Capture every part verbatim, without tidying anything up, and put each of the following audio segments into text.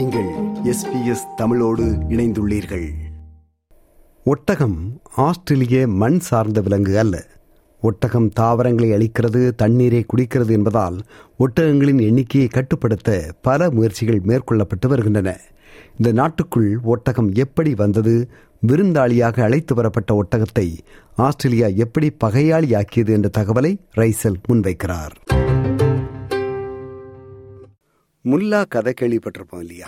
நீங்கள் S B S தமிழோடு இணைந்துள்ளீர்கள். ஒட்டகம் ஆஸ்திரேலிய மண் சார்ந்த விலங்கு அல்ல. ஒட்டகம் தாவரங்களை அழிக்கிறது, தண்ணீரை குடிக்கிறது என்பதால் ஒட்டகங்களின் எண்ணிக்கையை கட்டுப்படுத்த பல முயற்சிகள் மேற்கொள்ளப்பட்டு வருகின்றன. இந்த நாட்டுக்குள் ஒட்டகம் எப்படி வந்தது, விருந்தாளியாக அழைத்து வரப்பட்ட ஒட்டகத்தை ஆஸ்திரேலியா எப்படி பகையாளியாக்கியது என்ற தகவலை ரைசல் முன்வைக்கிறார். முல்லா கதை கேள்விப்பட்டிருப்போம் இல்லையா?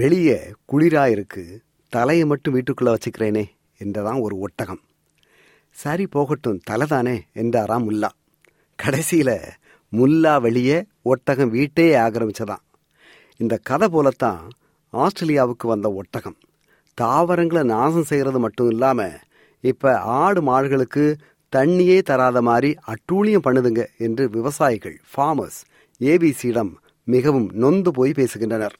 வெளியே குளிராக இருக்குது, தலையை மட்டும் வீட்டுக்குள்ளே வச்சுக்கிறேனே என்றதான் ஒரு ஒட்டகம். சரி போகட்டும், தலை தானே என்றாராம் முல்லா. கடைசியில் முல்லா வெளியே, ஒட்டகம் வீட்டே ஆக்கிரமிச்சதான். இந்த கதை போலத்தான் ஆஸ்திரேலியாவுக்கு வந்த ஒட்டகம் தாவரங்களை நாசம் செய்கிறது மட்டும் இல்லாமல் இப்போ ஆடு மாடுகளுக்கு தண்ணியே தராத மாதிரி அட்டூழியம் பண்ணுதுங்க என்று விவசாயிகள், ஃபார்மர்ஸ், ஏபிசியிடம் மிகவும் நொந்து போய் பேசுகின்றனர்.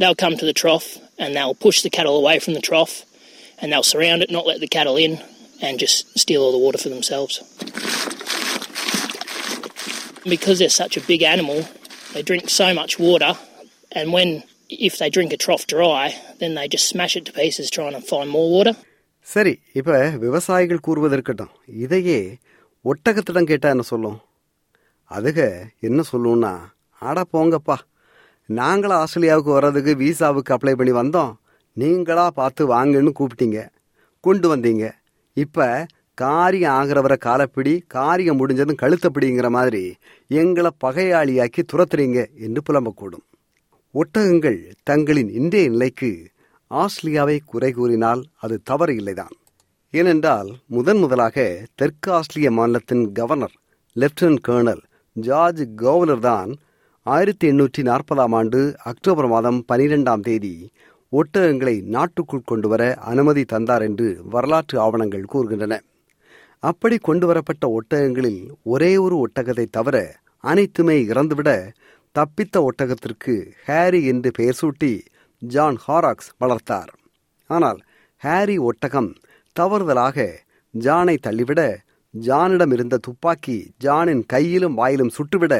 They'll come to the trough and they'll push the cattle away from the trough and they'll surround it, not let the cattle in and just steal all the water for themselves. Because they're such a big animal, they drink so much water, and when if they drink a trough dry, then they just smash it to pieces trying to find more water. சரி, இப்போ விவசாயிகள் கூறுவதற்கட்டும். இதையே ஒட்டகத்திடம் கேட்டால் என்ன சொல்லும்? அதுக என்ன சொல்லும்னா, ஆடா போங்கப்பா, நாங்களாக ஆஸ்திரேலியாவுக்கு வர்றதுக்கு வீசாவுக்கு அப்ளை பண்ணி வந்தோம், நீங்களாக பார்த்து வாங்கன்னு கூப்பிட்டீங்க, கொண்டு வந்தீங்க, இப்போ காரியம் ஆகிற வர காலப்பிடி, காரியம் முடிஞ்சதும் கழுத்தப்பிடிங்கிற மாதிரி எங்களை பகையாளியாக்கி துரத்துறீங்க என்று புலம்பக்கூடும். ஒட்டகங்கள் தங்களின் இன்றைய நிலைக்கு ஆஸ்திரேலியாவை குறை கூறினால் அது தவறு இல்லைதான். ஏனென்றால் முதன் முதலாக தெற்கு ஆஸ்திரேலிய மாநிலத்தின் governor lieutenant colonel George governor தான் ஆயிரத்தி எண்ணூற்றி நாற்பதாம் ஆண்டு அக்டோபர் மாதம் பனிரெண்டாம் தேதி ஒட்டகங்களை நாட்டுக்குள் கொண்டு வர அனுமதி தந்தார் என்று வரலாற்று ஆவணங்கள் கூறுகின்றன. அப்படி கொண்டு வரப்பட்ட ஒட்டகங்களில் ஒரே ஒரு ஒட்டகத்தை தவிர அனைத்துமே இறந்துவிட தப்பித்த ஒட்டகத்திற்கு ஹாரி என்று பெயர் சூட்டி ஜான் ஹாராக்ஸ் வளர்த்தார். ஆனால் ஹாரி ஒட்டகம் தவறுதலாக ஜானை தள்ளிவிட, ஜானிடம் இருந்த துப்பாக்கி ஜானின் கையிலும் வாயிலும் சுட்டுவிட,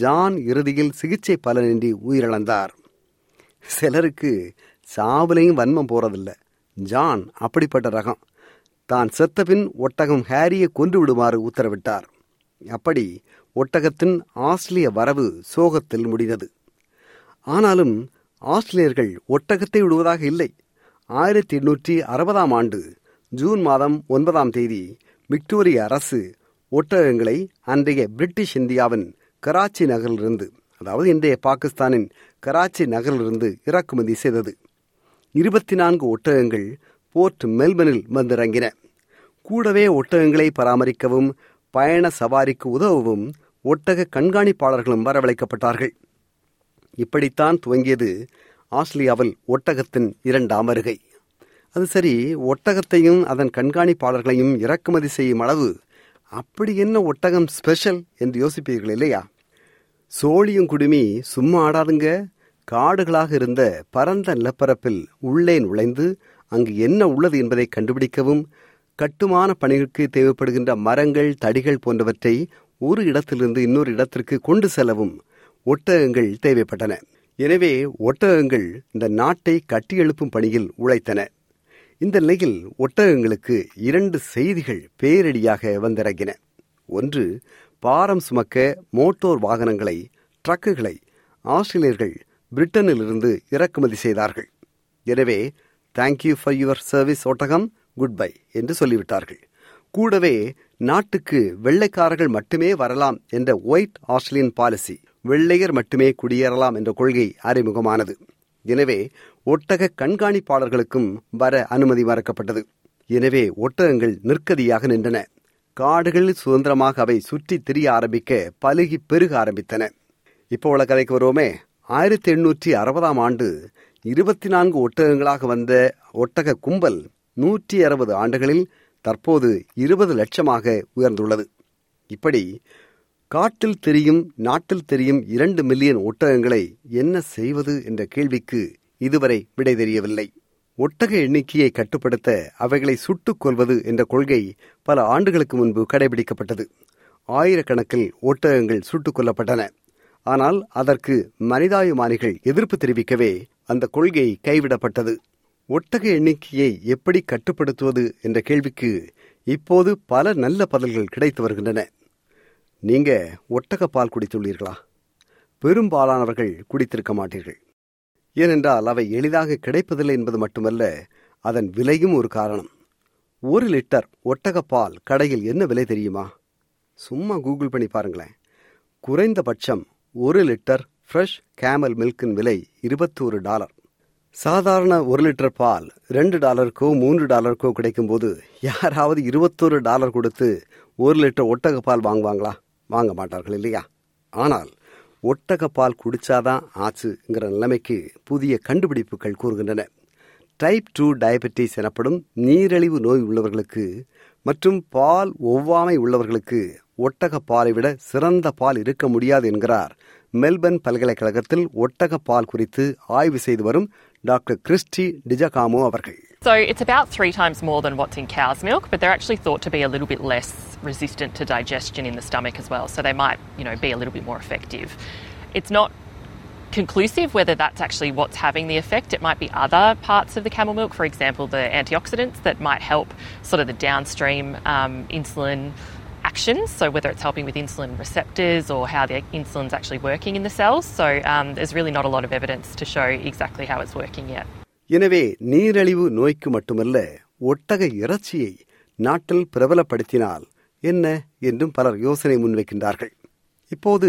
ஜான் இறுதியில் சிகிச்சை பலனின்றி உயிரிழந்தார். சிலருக்கு சாவிலையும் வன்மம் போறதில்லை, ஜான் அப்படிப்பட்ட ரகம். தான் செத்தபின் ஒட்டகம் ஹாரியை கொன்று விடுமாறு உத்தரவிட்டார். அப்படி ஒட்டகத்தின் ஆஸ்திரேலிய வரவு சோகத்தில் முடிந்தது. ஆனாலும் ஆஸ்திரேலியர்கள் ஒட்டகத்தை விடுவதாக இல்லை. ஆயிரத்தி எண்ணூற்றி அறுபதாம் ஆண்டு ஜூன் மாதம் ஒன்பதாம் தேதி விக்டோரிய அரசு ஒட்டகங்களை அன்றைய பிரிட்டிஷ் இந்தியாவின் கராச்சி நகரிலிருந்து, அதாவது இன்றைய பாகிஸ்தானின் கராச்சி நகரிலிருந்து இறக்குமதி செய்தது. இருபத்தி நான்கு ஒட்டகங்கள் போர்ட் மெல்பர்னில் வந்திறங்கின. கூடவே ஒட்டகங்களை பராமரிக்கவும் பயண சவாரிக்கு உதவவும் ஒட்டக கண்காணிப்பாளர்களும் வரவழைக்கப்பட்டார்கள். இப்படித்தான் துவங்கியது ஆஸ்திரேலியாவில் ஒட்டகத்தின் இரண்டாம் வருகை. அது சரி, ஒட்டகத்தையும் அதன் கண்காணிப்பாளர்களையும் இறக்குமதி செய்யும் அளவு அப்படி என்ன ஒட்டகம் ஸ்பெஷல் என்று யோசிப்பீர்கள் இல்லையா? சோழியும் குடுமி சும்மா ஆடாதுங்க. காடுகளாக இருந்த பரந்த நிலப்பரப்பில் உள்ளே நுழைந்து அங்கு என்ன உள்ளது என்பதை கண்டுபிடிக்கவும், கட்டுமான பணிகளுக்கு தேவைப்படுகின்ற மரங்கள், தடிகள் போன்றவற்றை ஒரு இடத்திலிருந்து இன்னொரு இடத்திற்கு கொண்டு செல்லவும் ஒட்டகங்கள் தேவைப்பட்டன. எனவே ஒட்டகங்கள் இந்த நாட்டை கட்டியெழுப்பும் பணியில் உழைத்தன. இந்த நிலையில் ஒட்டகங்களுக்கு இரண்டு செய்திகள் பேரடியாக வந்திறங்கின. ஒன்று, பாரம் சுமக்க மோட்டோர் வாகனங்களை, ட்ரக்குகளை ஆஸ்திரேலியர்கள் பிரிட்டனிலிருந்து இறக்குமதி செய்தார்கள். எனவே தேங்க்யூ ஃபார் யுவர் சர்வீஸ் ஒட்டகம், குட் பை என்று சொல்லிவிட்டார்கள். கூடவே நாட்டுக்கு வெள்ளைக்காரர்கள் மட்டுமே வரலாம் என்ற ஒயிட் ஆஸ்திரேலியன் பாலிசி, வெள்ளையர் மட்டுமே குடியேறலாம் என்ற கொள்கை அறிமுகமானது. எனவே ஒட்டக கண்காணிப்பாளர்களுக்கும் வர அனுமதி மறுக்கப்பட்டது. எனவே ஒட்டகங்கள் நிற்கதியாக நின்றன. காடுகளில் சுதந்திரமாக அவை சுற்றி திரிய ஆரம்பிக்க, பலுகி பெருக ஆரம்பித்தன. இப்போ உள்ள கதைக்கு வருவோமே. ஆயிரத்தி எண்ணூற்றி அறுபதாம் ஆண்டு இருபத்தி நான்கு ஒட்டகங்களாக வந்த ஒட்டக கும்பல் நூற்றி அறுபது ஆண்டுகளில் தற்போது இருபது லட்சமாக உயர்ந்துள்ளது. இப்படி காட்டில் தெரியும், நாட்டில் தெரியும் இரண்டு மில்லியன் ஒட்டகங்களை என்ன செய்வது என்ற கேள்விக்கு இதுவரை விடை தெரியவில்லை. ஒட்டக எண்ணிக்கையை கட்டுப்படுத்த அவைகளை சுட்டுக் கொள்வது என்ற கொள்கை பல ஆண்டுகளுக்கு முன்பு கடைபிடிக்கப்பட்டது. ஆயிரக்கணக்கில் ஒட்டகங்கள் சுட்டுக் கொல்லப்பட்டன. ஆனால் அதற்கு மனிதாபிமானிகள் எதிர்ப்பு தெரிவிக்கவே அந்த கொள்கை கைவிடப்பட்டது. ஒட்டக எண்ணிக்கையை எப்படி கட்டுப்படுத்துவது என்ற கேள்விக்கு இப்போது பல நல்ல பதில்கள் கிடைத்து வருகின்றன. நீங்க ஒட்டகப்பால் குடித்துள்ளீர்களா? பெரும்பாலானவர்கள் குடித்திருக்க மாட்டீர்கள். ஏனென்றால் அவை எளிதாக கிடைப்பதில்லை என்பது மட்டுமல்ல, அதன் விலையும் ஒரு காரணம். ஒரு லிட்டர் ஒட்டகப்பால் கடையில் என்ன விலை தெரியுமா? சும்மா கூகுள் பண்ணி பாருங்களேன். குறைந்தபட்சம் ஒரு லிட்டர் ஃப்ரெஷ் கேமல் மில்கின் விலை இருபத்தி ஒரு டாலர். சாதாரண ஒரு லிட்டர் பால் ரெண்டு டாலருக்கோ மூன்று டாலருக்கோ கிடைக்கும்போது யாராவது இருபத்தொரு டாலர் கொடுத்து ஒரு லிட்டர் ஒட்டகப்பால் வாங்குவாங்களா? வாங்க மாட்டார்கள், இல்லையா? ஆனால் ஒட்டகப்பால் குடித்தாதான் ஆச்சுங்கிற நிலைமைக்கு புதிய கண்டுபிடிப்புகள் கூறுகின்றன. டைப் டூ டயபெட்டிஸ் எனப்படும் நீரிழிவு நோய் உள்ளவர்களுக்கு மற்றும் பால் ஒவ்வாமை உள்ளவர்களுக்கு ஒட்டகப்பாலை விட சிறந்த பால் இருக்க முடியாது என்கிறார் மெல்பர்ன் பல்கலைக்கழகத்தில் ஒட்டகப்பால் குறித்து ஆய்வு செய்து வரும் டாக்டர் கிறிஸ்டி டிஜகாமோ அவர்கள். So it's about three times more than what's in cow's milk, but they're actually thought to be a little bit less resistant to digestion in the stomach as well. So they might, you know, be a little bit more effective. It's not conclusive whether that's actually what's having the effect. It might be other parts of the camel milk, for example, the antioxidants that might help sort of the downstream um, insulin actions. So whether it's helping with insulin receptors or how the insulin's actually working in the cells. So um, there's really not a lot of evidence to show exactly how it's working yet. எனவே நீரிழிவு நோய்க்கு மட்டுமல்ல, ஒட்டக இறைச்சியை நாட்டில் பிரபலப்படுத்தினால் என்ன என்றும் பலர் யோசனை முன்வைக்கின்றார்கள். இப்போது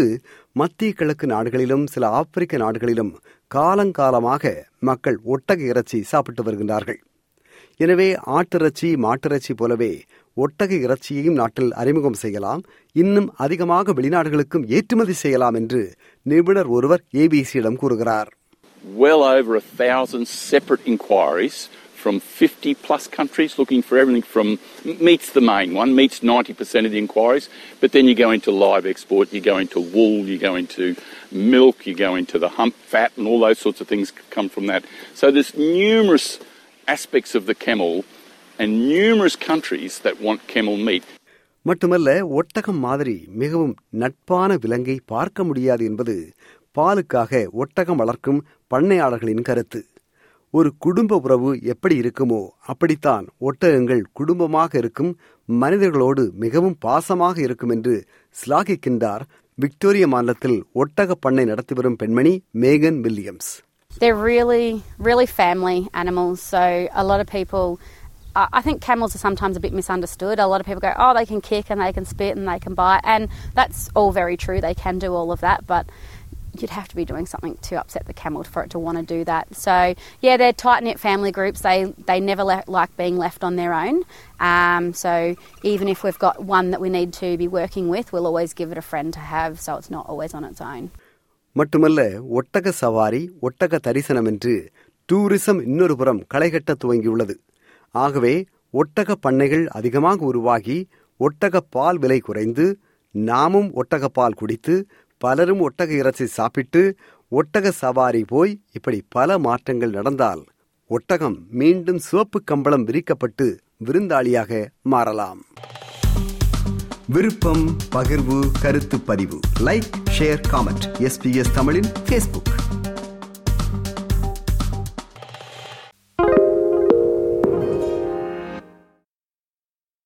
மத்திய கிழக்கு நாடுகளிலும் சில ஆப்பிரிக்க நாடுகளிலும் காலங்காலமாக மக்கள் ஒட்டக இறைச்சி சாப்பிட்டு வருகின்றார்கள். எனவே ஆட்டிறைச்சி மாட்டிறைச்சி போலவே ஒட்டக இறைச்சியையும் நாட்டில் அறிமுகம் செய்யலாம், இன்னும் அதிகமாக வெளிநாடுகளுக்கும் ஏற்றுமதி செய்யலாம் என்று நிபுணர் ஒருவர் ஏபிசியிடம் கூறுகிறார். Well over a thousand separate inquiries from fifty plus countries looking for everything from meat's the main one, meat's ninety percent of the inquiries, but then you go into live export, you go into wool, you go into milk, you go into the hump fat and all those sorts of things come from that. So there's numerous aspects of the camel and numerous countries that want camel meat. மட்டுமல்ல, ஒட்டகம் மாதிரி மிகவும் நட்பான விலங்கை பார்க்க முடியாது என்பது பாலுக்காக ஒட்டகம் வளர்க்கும் பண்ணையாளர்களின் கருத்து. ஒரு குடும்ப உறவு எப்படி இருக்குமோ அப்படித்தான் ஒட்டகங்கள் குடும்பமாக இருக்கும், மனிதர்களோடு மிகவும் பாசமாக இருக்கும் என்று சிலாகிக்கின்றார் விக்டோரியா மாநிலத்தில் ஒட்டக பண்ணை நடத்தி வரும் பெண்மணி Megan Williams. They're really, really family animals. So a lot of people, I think camels are sometimes a bit misunderstood. A lot of people go, oh, they can kick and they can spit and they can bite. And that's all very true. They can do all of that. But you'd have to be doing something to upset the camel for it to want to do that. So, yeah, they're tight-knit family groups. They they never le- like being left on their own. Um, so even if we've got one that we need to be working with, we'll always give it a friend to have so it's not always on its own. மட்டுமல்ல, ஒட்டக சவாரி ஒட்டக தரிசனம் என்று tourism இன்னொரு புறம் களைகட்ட துவங்கியுள்ளது. ஆகவே ஒட்டக பண்ணைகள் அதிகமாக உருவாகி ஒட்டக பால் விலை குறைந்து நாமும் ஒட்டக பால் குடித்து பலரும் ஒட்டக இறைச்சி சாப்பிட்டு ஒட்டக சவாரி போய் இப்படி பல மாற்றங்கள் நடந்தால் ஒட்டகம் மீண்டும் சிவப்பு கம்பளம் விரிக்கப்பட்டு விருந்தாளியாக மாறலாம். விருப்பம், பகிர்வு, கருத்து பதிவு, like, share, comment. S B S தமிழின் Facebook.